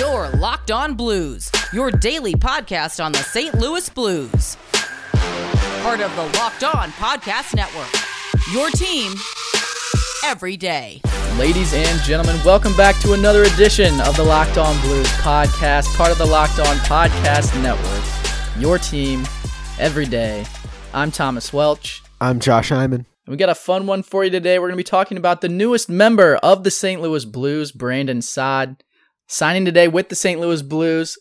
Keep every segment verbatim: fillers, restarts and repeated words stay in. You're Locked On Blues, your daily podcast on the Saint Louis Blues. Part of the Locked On Podcast Network, your team every day. Ladies and gentlemen, welcome back to another edition of the Locked On Blues podcast, part of the Locked On Podcast Network, your team every day. I'm Thomas Welch. I'm Josh Hyman. We got a fun one for you today. We're going to be talking about the newest member of the Saint Louis Blues, Brandon Saad, signing today with the Saint Louis Blues.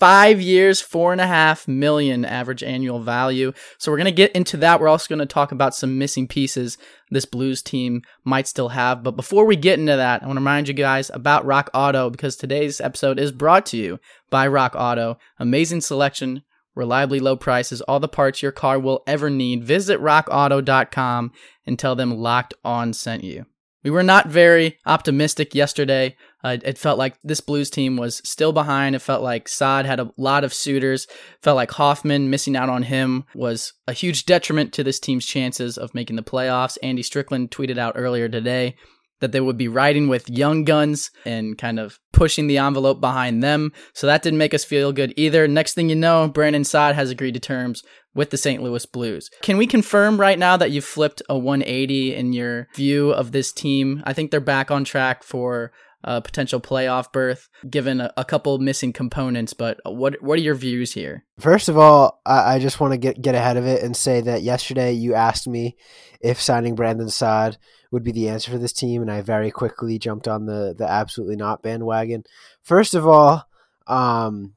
Five years, four and a half million average annual value. So we're going to get into that. We're also going to talk about some missing pieces this Blues team might still have. But before we get into that, I want to remind you guys about Rock Auto, because today's episode is brought to you by Rock Auto. Amazing selection, reliably low prices, all the parts your car will ever need. Visit rock auto dot com and tell them Locked On sent you. We were not very optimistic yesterday. Uh, it felt like this Blues team was still behind. It felt like Saad had a lot of suitors. It felt like Hoffman, missing out on him, was a huge detriment to this team's chances of making the playoffs. Andy Strickland tweeted out earlier today that they would be riding with young guns and kind of pushing the envelope behind them. So that didn't make us feel good either. Next thing you know, Brandon Saad has agreed to terms with the Saint Louis Blues. Can we confirm right now that you've flipped a one eighty in your view of this team? I think they're back on track for a potential playoff berth, given a, a couple missing components. But what what are your views here? First of all, I, I just want to get, get ahead of it and say that yesterday you asked me if signing Brandon Saad would be the answer for this team, and I very quickly jumped on the the absolutely not bandwagon. First of all, um,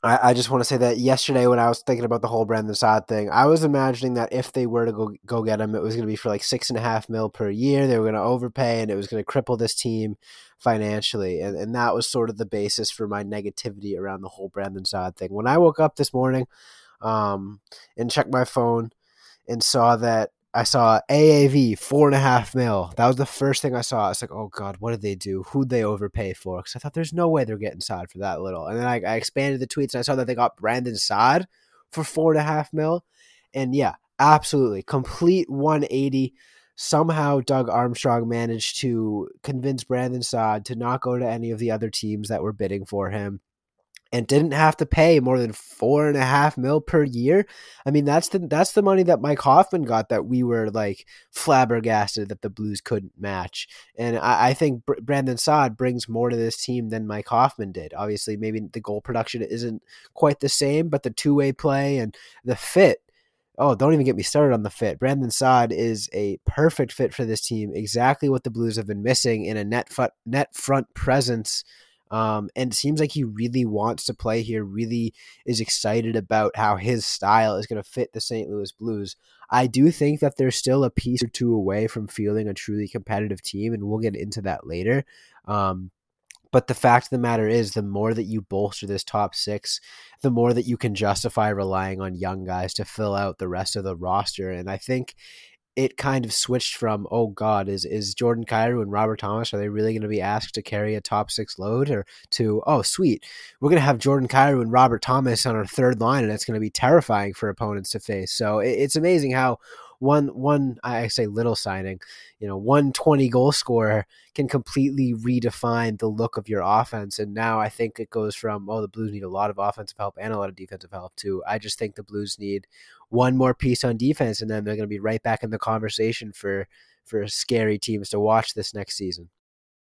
I, I just want to say that yesterday when I was thinking about the whole Brandon Saad thing, I was imagining that if they were to go go get him, it was going to be for like six and a half mil per year. They were going to overpay, and it was going to cripple this team financially. And, and that was sort of the basis for my negativity around the whole Brandon Saad thing. When I woke up this morning um, and checked my phone and saw that I saw A A V, four and a half mil. That was the first thing I saw. I was like, oh God, what did they do? Who'd they overpay for? Because I thought there's no way they're getting Saad for that little. And then I, I expanded the tweets and I saw that they got Brandon Saad for four and a half mil. And yeah, absolutely. Complete one eighty. Somehow Doug Armstrong managed to convince Brandon Saad to not go to any of the other teams that were bidding for him, and didn't have to pay more than four and a half mil per year. I mean, that's the that's the money that Mike Hoffman got that we were like flabbergasted that the Blues couldn't match. And I, I think Br- Brandon Saad brings more to this team than Mike Hoffman did. Obviously, maybe the goal production isn't quite the same, but the two-way play and the fit. Oh, don't even get me started on the fit. Brandon Saad is a perfect fit for this team, exactly what the Blues have been missing in a net, fu- net front presence. Um, and it seems like he really wants to play here, really is excited about how his style is going to fit the Saint Louis Blues. I do think that they're still a piece or two away from fielding a truly competitive team, and we'll get into that later. Um, but the fact of the matter is, the more that you bolster this top six, the more that you can justify relying on young guys to fill out the rest of the roster. And I think it kind of switched from, oh God, is is Jordan Kyrou and Robert Thomas, are they really going to be asked to carry a top six load? Or to, oh sweet, we're going to have Jordan Kyrou and Robert Thomas on our third line, and it's going to be terrifying for opponents to face. So it, it's amazing how one, one I say little signing, you know, one twenty goal scorer can completely redefine the look of your offense. And now I think it goes from, oh, the Blues need a lot of offensive help and a lot of defensive help, to I just think the Blues need one more piece on defense, and then they're going to be right back in the conversation for, for scary teams to watch this next season.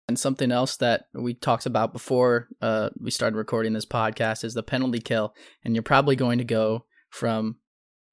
And something else that we talked about before uh, we started recording this podcast is the penalty kill. And you're probably going to go from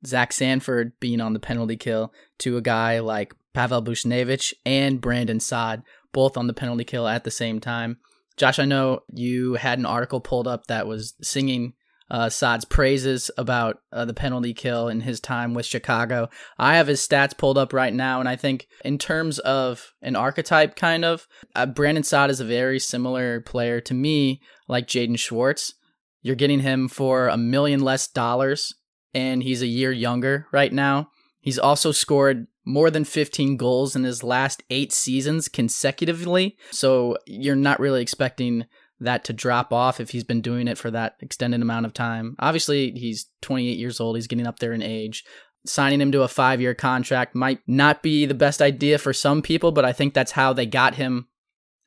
Zach Sanford being on the penalty kill to a guy like Pavel Buchnevich and Brandon Saad, both on the penalty kill at the same time. Josh, I know you had an article pulled up that was singing Uh, Saad's praises about uh, the penalty kill in his time with Chicago. I have his stats pulled up right now, and I think in terms of an archetype, kind of, uh, Brandon Saad is a very similar player to me, like Jaden Schwartz. You're getting him for a million less dollars, and he's a year younger right now. He's also scored more than fifteen goals in his last eight seasons consecutively, so you're not really expecting that to drop off if he's been doing it for that extended amount of time. Obviously, he's twenty-eight years old. He's getting up there in age. Signing him to a five-year contract might not be the best idea for some people, but I think that's how they got him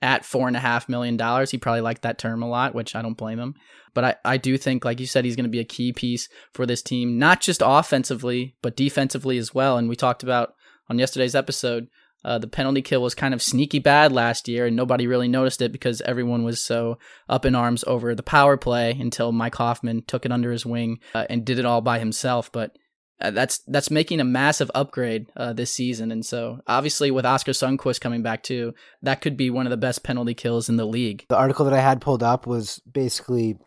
at four and a half million dollars. He probably liked that term a lot, which I don't blame him. But I, I do think, like you said, he's going to be a key piece for this team, not just offensively, but defensively as well. And we talked about on yesterday's episode, uh, the penalty kill was kind of sneaky bad last year, and nobody really noticed it because everyone was so up in arms over the power play until Mike Hoffman took it under his wing uh, and did it all by himself. But Uh, that's that's making a massive upgrade uh, this season. And so obviously with Oscar Sundquist coming back too, that could be one of the best penalty kills in the league. The article that I had pulled up was basically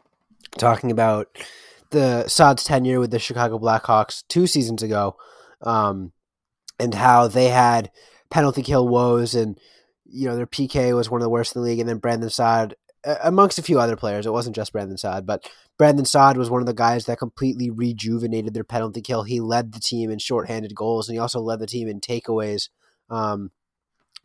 talking about the Saad's tenure with the Chicago Blackhawks two seasons ago um, and how they had penalty kill woes, and you know, their P K was one of the worst in the league. And then Brandon Saad, amongst a few other players, it wasn't just Brandon Saad, but Brandon Saad was one of the guys that completely rejuvenated their penalty kill. He led the team in shorthanded goals, and he also led the team in takeaways. Um,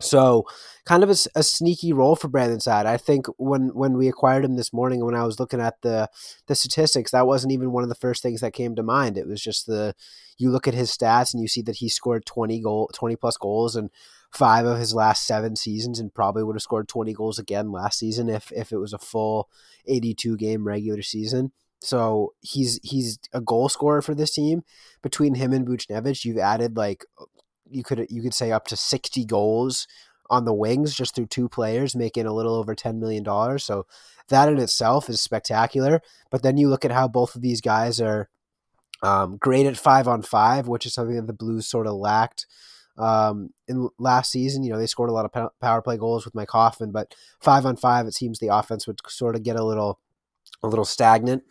so kind of a, a sneaky role for Brandon Saad. I think when, when we acquired him this morning, when I was looking at the, the statistics, that wasn't even one of the first things that came to mind. It was just the, you look at his stats and you see that he scored twenty goal, twenty plus goals and five of his last seven seasons, and probably would have scored twenty goals again last season if if it was a full eighty-two game regular season. So he's he's a goal scorer for this team. Between him and Buchnevich, you've added like you could you could say up to sixty goals on the wings just through two players, making a little over ten million dollars. So that in itself is spectacular. But then you look at how both of these guys are um, great at five on five, which is something that the Blues sort of lacked Um, in last season. You know, they scored a lot of power play goals with Mike Hoffman, but five on five, it seems the offense would sort of get a little, a little stagnant.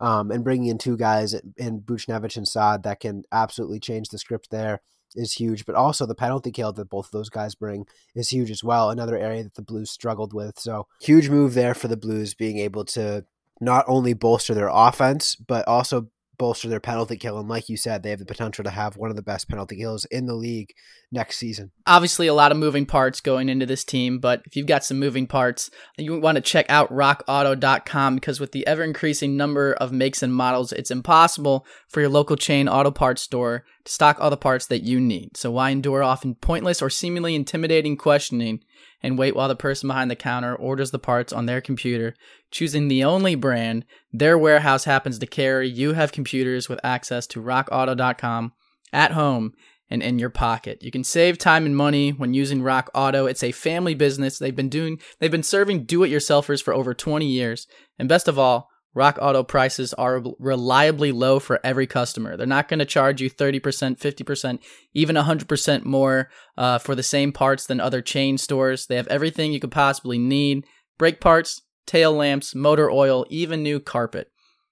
Um, and bringing in two guys in Buchnevich and Saad that can absolutely change the script there is huge. But also the penalty kill that both of those guys bring is huge as well. Another area that the Blues struggled with. So huge move there for the Blues, being able to not only bolster their offense, but also bolster their penalty kill. And like you said, they have the potential to have one of the best penalty kills in the league next season. Obviously a lot of moving parts going into this team, but if you've got some moving parts, you want to check out rock auto dot com, because with the ever increasing number of makes and models, it's impossible for your local chain auto parts store to stock all the parts that you need. So why endure often pointless or seemingly intimidating questioning and wait while the person behind the counter orders the parts on their computer, choosing the only brand their warehouse happens to carry? You have computers with access to rock auto dot com at home and in your pocket. You can save time and money when using Rock Auto. It's a family business. They've been doing, they've been serving do-it-yourselfers for over twenty years. And best of all, Rock Auto prices are reliably low for every customer. They're not going to charge you thirty percent, fifty percent, even one hundred percent more uh, for the same parts than other chain stores. They have everything you could possibly need: brake parts, tail lamps, motor oil, even new carpet.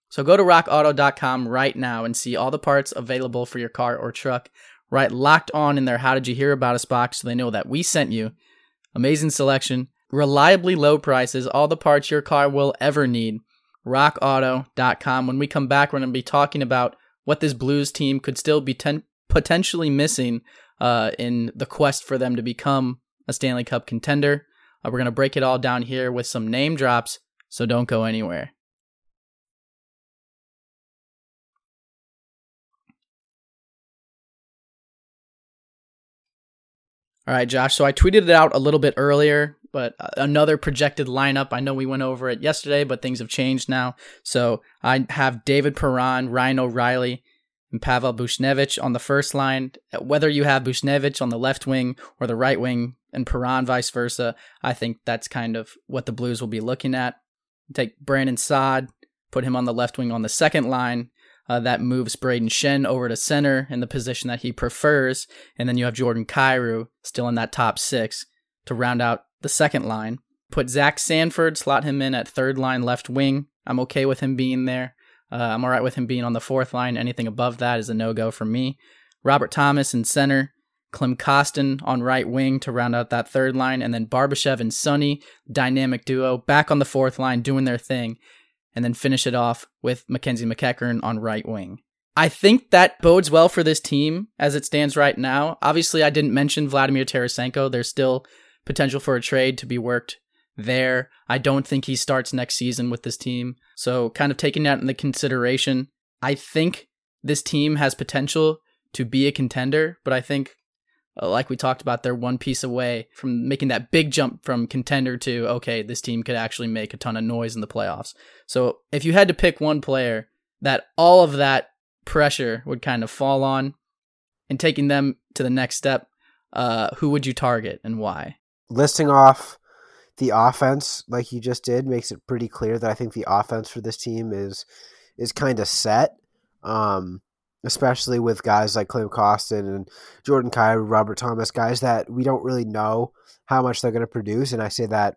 So go to rock auto dot com right now and see all the parts available for your car or truck. Right locked on in their "How Did You Hear About Us" box, so they know that we sent you. Amazing selection, reliably low prices, all the parts your car will ever need. rock auto dot com. When we come back, we're going to be talking about what this Blues team could still be ten- potentially missing uh, in the quest for them to become a Stanley Cup contender. Uh, we're going to break it all down here with some name drops, so don't go anywhere. All right, Josh, so I tweeted it out a little bit earlier, but another projected lineup. I know we went over it yesterday, but things have changed now. So I have David Perron, Ryan O'Reilly, and Pavel Buchnevich on the first line. Whether you have Buchnevich on the left wing or the right wing and Perron vice versa, I think that's kind of what the Blues will be looking at. Take Brandon Saad, put him on the left wing on the second line. Uh, that moves Braden Shen over to center in the position that he prefers. And then you have Jordan Kyrou still in that top six to round out the second line. Put Zach Sanford, slot him in at third line left wing. I'm okay with him being there. Uh, I'm all right with him being on the fourth line. Anything above that is a no-go for me. Robert Thomas in center. Klim Kostin on right wing to round out that third line. And then Barbashev and Sonny, dynamic duo, back on the fourth line doing their thing. And then finish it off with Mackenzie McEachern on right wing. I think that bodes well for this team as it stands right now. Obviously, I didn't mention Vladimir Tarasenko. There's still potential for a trade to be worked there. I don't think he starts next season with this team. So kind of taking that into consideration, I think this team has potential to be a contender, but I think Uh, like we talked about, they're one piece away from making that big jump from contender to, okay, this team could actually make a ton of noise in the playoffs. So if you had to pick one player that all of that pressure would kind of fall on and taking them to the next step, uh, who would you target and why? Listing off the offense like you just did makes it pretty clear that I think the offense for this team is is kind of set, um, especially with guys like Klim Kostin and Jordan Kyrou, Robert Thomas, guys that we don't really know how much they're going to produce, and I say that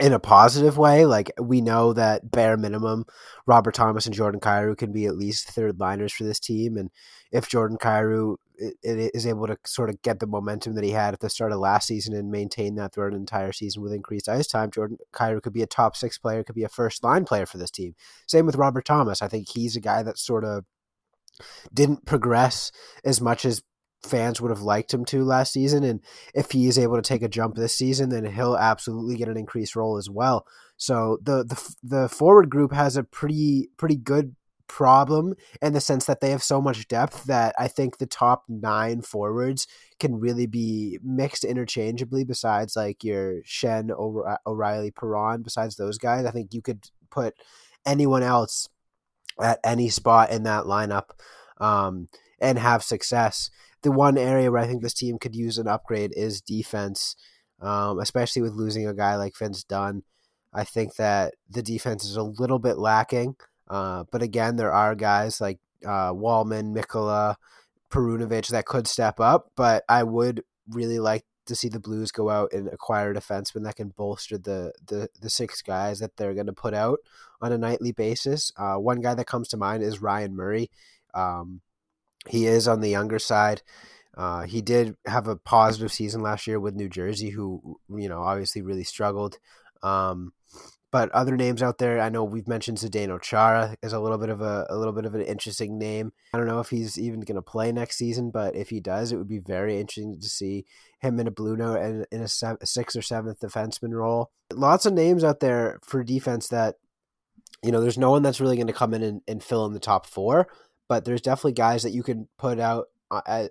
in a positive way. Like, we know that bare minimum Robert Thomas and Jordan Kyrou can be at least third liners for this team, and if Jordan Kyrou is able to sort of get the momentum that he had at the start of last season and maintain that throughout an entire season with increased ice time, Jordan Kyrou could be a top six player, could be a first line player for this team. Same with Robert Thomas. I think he's a guy that sort of didn't progress as much as fans would have liked him to last season, and if he is able to take a jump this season, then he'll absolutely get an increased role as well. So the the the forward group has a pretty pretty good problem in the sense that they have so much depth that I think the top nine forwards can really be mixed interchangeably. Besides like your Shen, O'Reilly, Perron, besides those guys, I think you could put anyone else at any spot in that lineup um, and have success. The one area where I think this team could use an upgrade is defense, um, especially with losing a guy like Vince Dunn. I think that the defense is a little bit lacking, uh, but again, there are guys like uh, Wallman, Mikkola, Perunovic that could step up, but I would really like to see the Blues go out and acquire a defenseman that can bolster the, the, the six guys that they're going to put out on a nightly basis. Uh, one guy that comes to mind is Ryan Murray. Um, He is on the younger side. Uh, he did have a positive season last year with New Jersey, who, you know, obviously really struggled. Um, but other names out there, I know we've mentioned Zdeno Chara is a little bit of a, a little bit of an interesting name. I don't know if he's even going to play next season, but if he does, it would be very interesting to see him in a blue note and in a sev- sixth or seventh defenseman role. Lots of names out there for defense that, you know, there's no one that's really going to come in and, and fill in the top four. But there's definitely guys that you can put out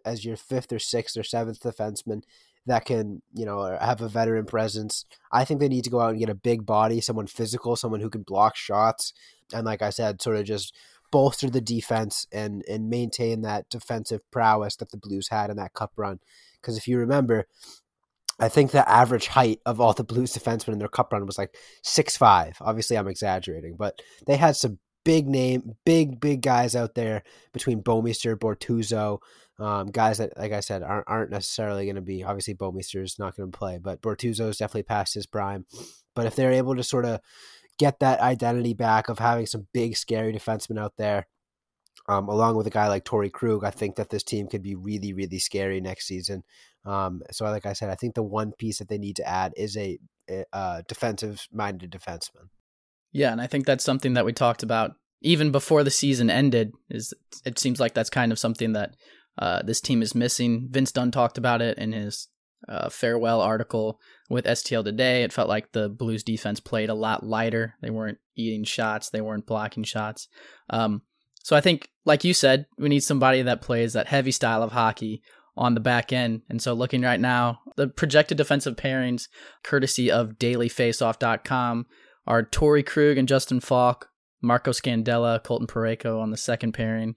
as your fifth or sixth or seventh defenseman that can, you know, have a veteran presence. I think they need to go out and get a big body, someone physical, someone who can block shots. And like I said, sort of just bolster the defense and, and maintain that defensive prowess that the Blues had in that cup run. Because if you remember, I think the average height of all the Blues defensemen in their cup run was like six five. Obviously, I'm exaggerating, but they had some big name, big, big guys out there between Bouwmeester, Bortuzzo, um, guys that, like I said, aren't, aren't necessarily going to be, obviously Bouwmeester is not going to play, but Bortuzzo is definitely past his prime. But if they're able to sort of get that identity back of having some big, scary defensemen out there, um, along with a guy like Torrey Krug, I think that this team could be really, really scary next season. Um, so like I said, I think the one piece that they need to add is a, a defensive-minded defenseman. Yeah, and I think that's something that we talked about even before the season ended. Is it seems like that's kind of something that uh, this team is missing. Vince Dunn talked about it in his uh, farewell article with S T L Today. It felt like the Blues defense played a lot lighter. They weren't eating shots. They weren't blocking shots. Um, so I think, like you said, we need somebody that plays that heavy style of hockey on the back end. And so looking right now, the projected defensive pairings, courtesy of daily faceoff dot com, are Torrey Krug and Justin Falk, Marco Scandella, Colton Parayko on the second pairing,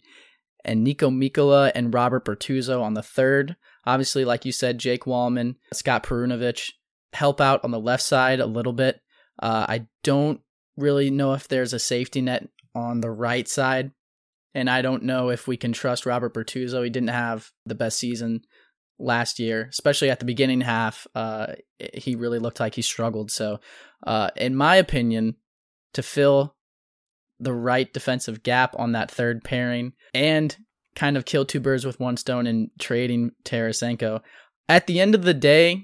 and Niko Mikkola and Robert Bortuzzo on the third. Obviously, like you said, Jake Wallman, Scott Perunovic help out on the left side a little bit. Uh, I don't really know if there's a safety net on the right side, and I don't know if we can trust Robert Bortuzzo. He didn't have the best season last year, especially at the beginning half. Uh, he really looked like he struggled. So uh, in my opinion, to fill the right defensive gap on that third pairing and kind of kill two birds with one stone in trading Tarasenko, at the end of the day,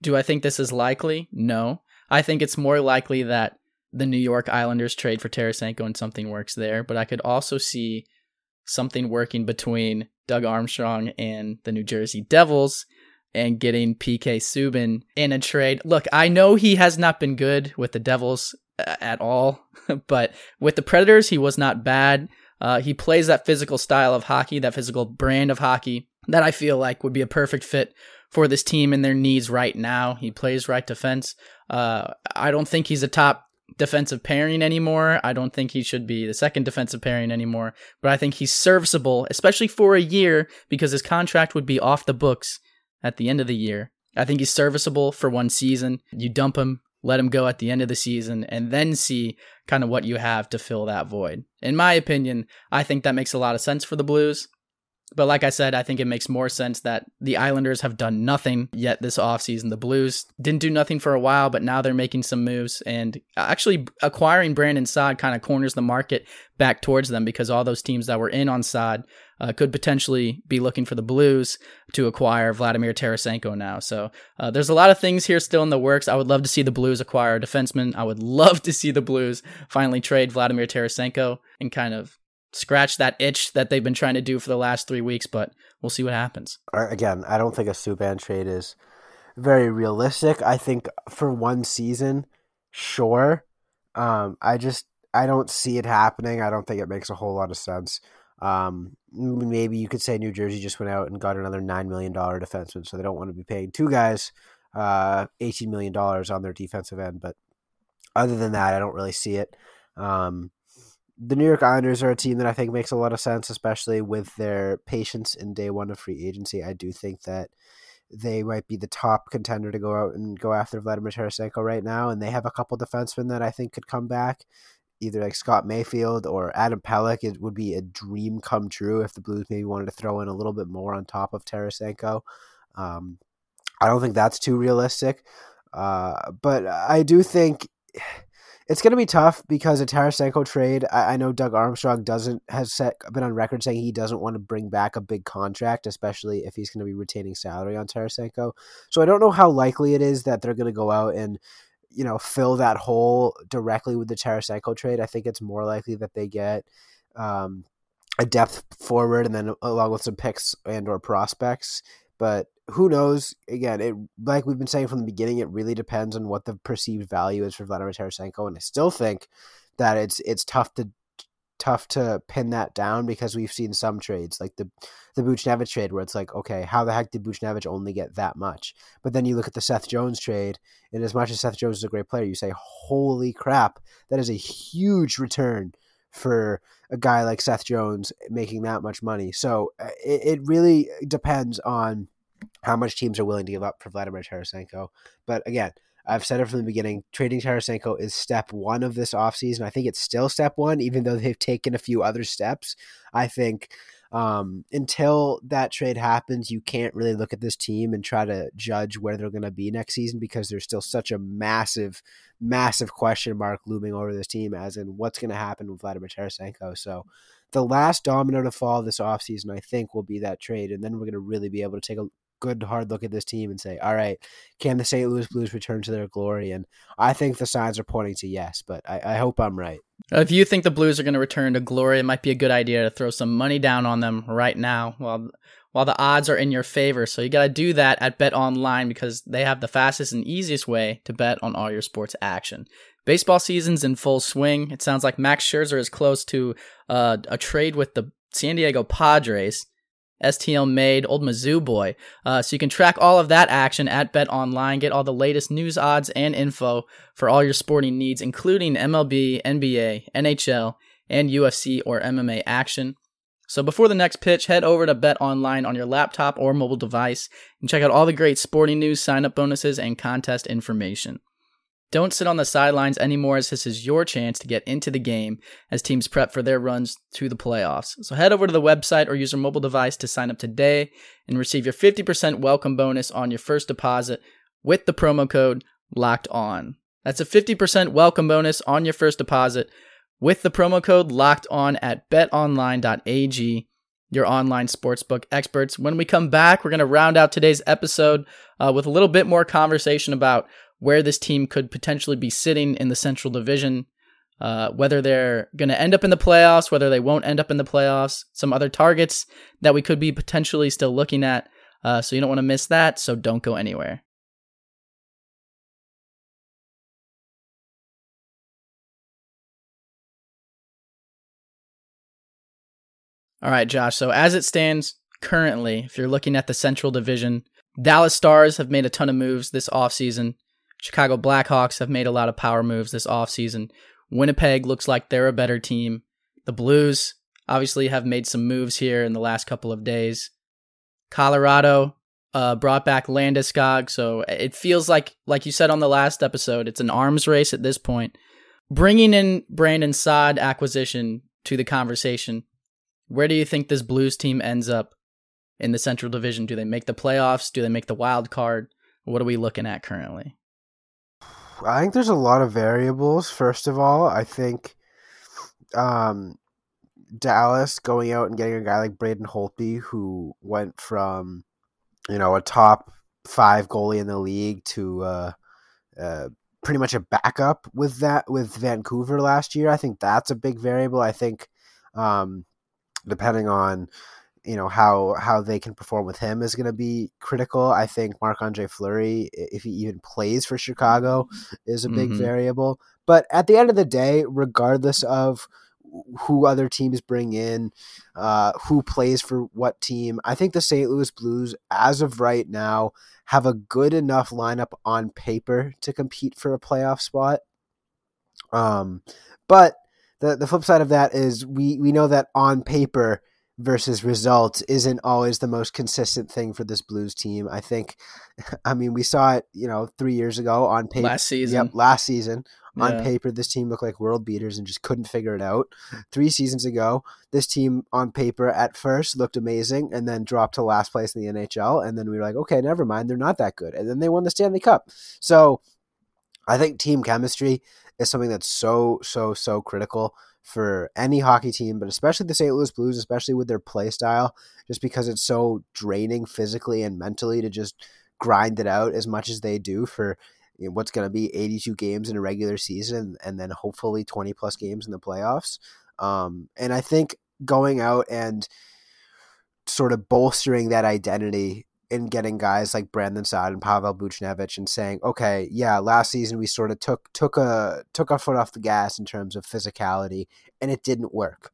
do I think this is likely? No. I think it's more likely that the New York Islanders trade for Tarasenko and something works there, but I could also see something working between Doug Armstrong and the New Jersey Devils and getting P K Subban in a trade. Look, I know he has not been good with the Devils at all, but with the Predators, he was not bad. Uh, he plays that physical style of hockey, that physical brand of hockey that I feel like would be a perfect fit for this team and their needs right now. He plays right defense. Uh, I don't think he's a top defensive pairing anymore. I don't think he should be the second defensive pairing anymore, but I think he's serviceable, especially for a year, because his contract would be off the books at the end of the year. I think he's serviceable for one season. You dump him, let him go at the end of the season, and then see kind of what you have to fill that void. In my opinion, I think that makes a lot of sense for the Blues. But like I said, I think it makes more sense that the Islanders have done nothing yet this offseason. The Blues didn't do nothing for a while, but now they're making some moves. And actually acquiring Brandon Saad kind of corners the market back towards them, because all those teams that were in on Saad uh, could potentially be looking for the Blues to acquire Vladimir Tarasenko now. So uh, there's a lot of things here still in the works. I would love to see the Blues acquire a defenseman. I would love to see the Blues finally trade Vladimir Tarasenko and kind of scratch that itch that they've been trying to do for the last three weeks, but we'll see what happens. Again, I don't think a Subban trade is very realistic. I think for one season, sure. Um, I just, I don't see it happening. I don't think it makes a whole lot of sense. Um, maybe you could say New Jersey just went out and got another nine million dollars defenseman, so they don't want to be paying two guys uh, eighteen million dollars on their defensive end. But other than that, I don't really see it. Um, The New York Islanders are a team that I think makes a lot of sense, especially with their patience in day one of free agency. I do think that they might be the top contender to go out and go after Vladimir Tarasenko right now, and they have a couple defensemen that I think could come back, either like Scott Mayfield or Adam Pellick. It would be a dream come true if the Blues maybe wanted to throw in a little bit more on top of Tarasenko. Um, I don't think that's too realistic, uh, but I do think it's going to be tough because a Tarasenko trade, I, I know Doug Armstrong doesn't has set, been on record saying he doesn't want to bring back a big contract, especially if he's going to be retaining salary on Tarasenko. So I don't know how likely it is that they're going to go out and, you know, fill that hole directly with the Tarasenko trade. I think it's more likely that they get um, a depth forward and then along with some picks and or prospects. But who knows? Again, it like we've been saying from the beginning, it really depends on what the perceived value is for Vladimir Tarasenko, and I still think that it's it's tough to tough to pin that down, because we've seen some trades like the the Buchnevich trade where it's like, okay, how the heck did Buchnevich only get that much? But then you look at the Seth Jones trade, and as much as Seth Jones is a great player, you say, holy crap, that is a huge return for a guy like Seth Jones making that much money. So it, it really depends on how much teams are willing to give up for Vladimir Tarasenko. But again, I've said it from the beginning, trading Tarasenko is step one of this offseason. I think it's still step one, even though they've taken a few other steps. I think um, until that trade happens, you can't really look at this team and try to judge where they're going to be next season, because there's still such a massive, massive question mark looming over this team as in what's going to happen with Vladimir Tarasenko. So the last domino to fall this offseason, I think, will be that trade. And then we're going to really be able to take a good hard look at this team and say, all right, can the Saint Louis Blues return to their glory? And I think the signs are pointing to yes, but I, I hope I'm right. If you think the Blues are going to return to glory, it might be a good idea to throw some money down on them right now while while the odds are in your favor. So you got to do that at BetOnline, because they have the fastest and easiest way to bet on all your sports action. Baseball season's in full swing. It sounds like Max Scherzer is close to uh, a trade with the San Diego Padres. S T L made, old Mizzou boy. Uh, so you can track all of that action at BetOnline. Get all the latest news, odds, and info for all your sporting needs, including M L B, N B A, N H L, and U F C or M M A action. So before the next pitch, head over to BetOnline on your laptop or mobile device and check out all the great sporting news, sign-up bonuses, and contest information. Don't sit on the sidelines anymore, as this is your chance to get into the game as teams prep for their runs to the playoffs. So head over to the website or use your mobile device to sign up today and receive your fifty percent welcome bonus on your first deposit with the promo code LOCKEDON. That's a fifty percent welcome bonus on your first deposit with the promo code LOCKEDON at betonline.ag. Your online sportsbook experts. When we come back, we're going to round out today's episode uh, with a little bit more conversation about where this team could potentially be sitting in the Central Division, uh, whether they're going to end up in the playoffs, whether they won't end up in the playoffs, some other targets that we could be potentially still looking at. Uh, so you don't want to miss that, so don't go anywhere. All right, Josh, so as it stands currently, if you're looking at the Central Division, Dallas Stars have made a ton of moves this offseason. Chicago Blackhawks have made a lot of power moves this offseason. Winnipeg looks like they're a better team. The Blues obviously have made some moves here in the last couple of days. Colorado uh, brought back Landeskog, so it feels like, like you said on the last episode, it's an arms race at this point. Bringing in Brandon Saad acquisition to the conversation, where do you think this Blues team ends up in the Central Division? Do they make the playoffs? Do they make the wild card? What are we looking at currently? I think there's a lot of variables. First of all, I think um, Dallas going out and getting a guy like Braden Holtby, who went from, you know, a top five goalie in the league to uh, uh, pretty much a backup with that with Vancouver last year. I think that's a big variable. I think um, depending on, you know, how, how they can perform with him is going to be critical. I think Marc-Andre Fleury, if he even plays for Chicago, is a big mm-hmm. variable. But at the end of the day, regardless of who other teams bring in, uh, who plays for what team, I think the Saint Louis Blues, as of right now, have a good enough lineup on paper to compete for a playoff spot. Um, but the the flip side of that is we, we know that on paper versus results isn't always the most consistent thing for this Blues team. I think, I mean, we saw it, you know, three years ago on paper. Last season. Yep, last season. Yeah. On paper, this team looked like world beaters and just couldn't figure it out. Three seasons ago, this team on paper at first looked amazing and then dropped to last place in the N H L. And then we were like, okay, never mind. They're not that good. And then they won the Stanley Cup. So I think team chemistry is something that's so, so, so critical for any hockey team, but especially the Saint Louis Blues, especially with their play style, just because it's so draining physically and mentally to just grind it out as much as they do for, you know, what's going to be eighty-two games in a regular season and then hopefully twenty plus games in the playoffs. Um, and I think going out and sort of bolstering that identity and getting guys like Brandon Saad and Pavel Buchnevich and saying, okay, yeah, last season we sort of took took a took our foot off the gas in terms of physicality, and it didn't work.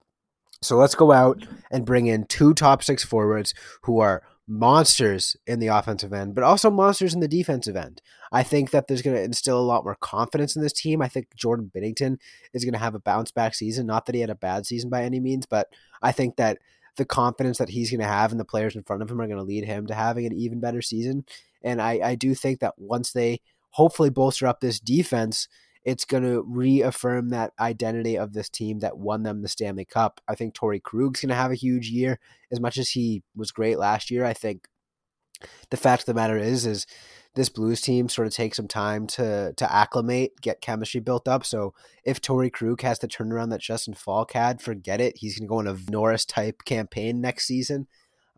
So let's go out and bring in two top six forwards who are monsters in the offensive end, but also monsters in the defensive end. I think that there's going to instill a lot more confidence in this team. I think Jordan Binnington is going to have a bounce-back season. Not that he had a bad season by any means, but I think that the confidence that he's going to have and the players in front of him are going to lead him to having an even better season. And I, I do think that once they hopefully bolster up this defense, it's going to reaffirm that identity of this team that won them the Stanley Cup. I think Torrey Krug's going to have a huge year. As much as he was great last year, I think the fact of the matter is, is this Blues team sort of takes some time to to acclimate, get chemistry built up. So if Torrey Krug has the turnaround that Justin Falk had, forget it. He's going to go in a Norris-type campaign next season.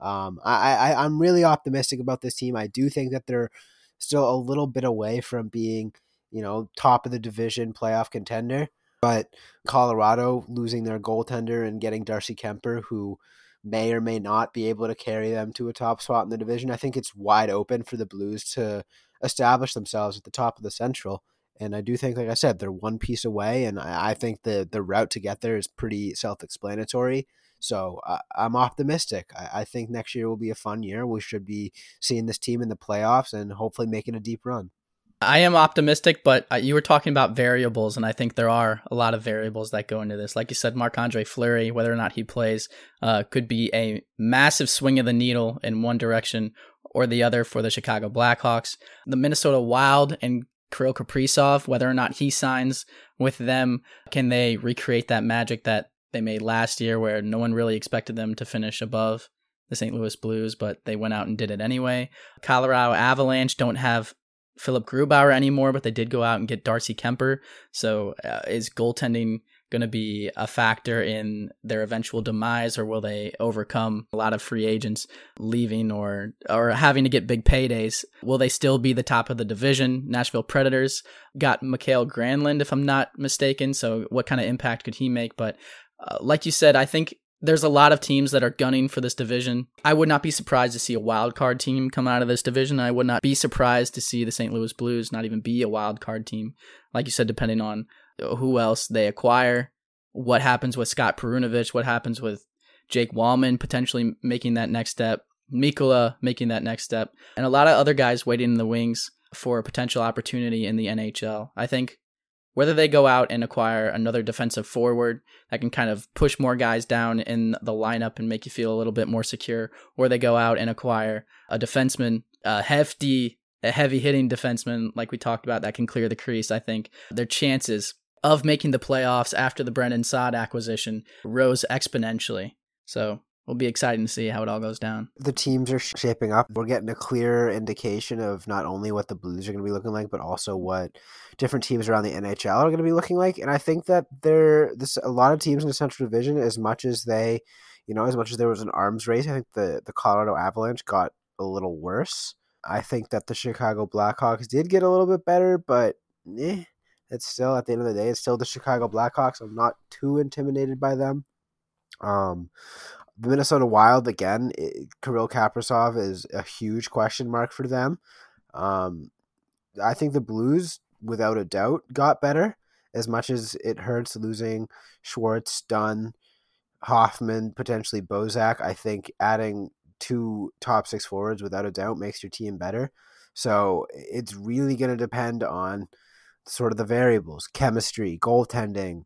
Um, I, I, I'm really optimistic about this team. I do think that they're still a little bit away from being, you know, top of the division playoff contender. But Colorado losing their goaltender and getting Darcy Kemper, who may or may not be able to carry them to a top spot in the division. I think it's wide open for the Blues to establish themselves at the top of the Central. And I do think, like I said, they're one piece away, and I, I think the, the route to get there is pretty self-explanatory. So uh, I'm optimistic. I, I think next year will be a fun year. We should be seeing this team in the playoffs and hopefully making a deep run. I am optimistic, but you were talking about variables, and I think there are a lot of variables that go into this. Like you said, Marc-Andre Fleury, whether or not he plays, uh, could be a massive swing of the needle in one direction or the other for the Chicago Blackhawks. The Minnesota Wild and Kirill Kaprizov, whether or not he signs with them, can they recreate that magic that they made last year where no one really expected them to finish above the Saint Louis Blues, but they went out and did it anyway. Colorado Avalanche don't have Philip Grubauer anymore, but they did go out and get Darcy Kemper. So uh, is goaltending going to be a factor in their eventual demise, or will they overcome a lot of free agents leaving or or having to get big paydays? Will they still be the top of the division? Nashville Predators got Mikael Granlund, if I'm not mistaken. So what kind of impact could he make? But uh, like you said, I think there's a lot of teams that are gunning for this division. I would not be surprised to see a wild card team come out of this division. I would not be surprised to see the Saint Louis Blues not even be a wild card team. Like you said, depending on who else they acquire, what happens with Scott Perunovic, what happens with Jake Wallman potentially making that next step, Mikkola making that next step, and a lot of other guys waiting in the wings for a potential opportunity in the N H L. I think whether they go out and acquire another defensive forward that can kind of push more guys down in the lineup and make you feel a little bit more secure, or they go out and acquire a defenseman, a hefty, a heavy-hitting defenseman like we talked about that can clear the crease, I think their chances of making the playoffs after the Brandon Saad acquisition rose exponentially. So it'll be exciting to see how it all goes down. The teams are shaping up. We're getting a clearer indication of not only what the Blues are going to be looking like, but also what different teams around the N H L are going to be looking like. And I think that there, this a lot of teams in the Central Division, as much as they, you know, as much as there was an arms race, I think the, the Colorado Avalanche got a little worse. I think that the Chicago Blackhawks did get a little bit better, but eh, it's still, at the end of the day, it's still the Chicago Blackhawks. I'm not too intimidated by them. Um, The Minnesota Wild, again, it, Kirill Kaprizov is a huge question mark for them. Um, I think the Blues, without a doubt, got better. As much as it hurts losing Schwartz, Dunn, Hoffman, potentially Bozak, I think adding two top six forwards, without a doubt, makes your team better. So it's really going to depend on sort of the variables, chemistry, goaltending,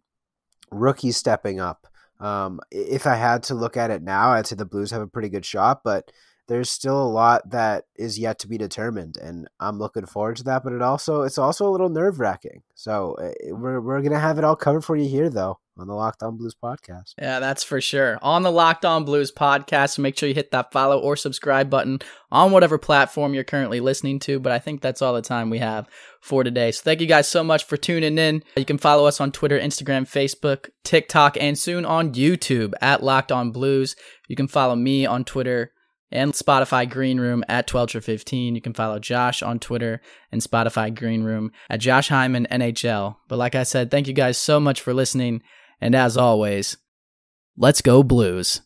rookies stepping up. Um, if I had to look at it now, I'd say the Blues have a pretty good shot, but there's still a lot that is yet to be determined, and I'm looking forward to that. But it also it's also a little nerve wracking. So we're we're gonna have it all covered for you here, though, on the Locked On Blues podcast. Yeah, that's for sure. On the Locked On Blues podcast, make sure you hit that follow or subscribe button on whatever platform you're currently listening to. But I think that's all the time we have for today. So thank you guys so much for tuning in. You can follow us on Twitter, Instagram, Facebook, TikTok, and soon on YouTube at Locked On Blues. You can follow me on Twitter and Spotify Green Room at twelve or fifteen. You can follow Josh on Twitter and Spotify Green Room at Josh Hyman N H L. But like I said, thank you guys so much for listening. And as always, let's go Blues.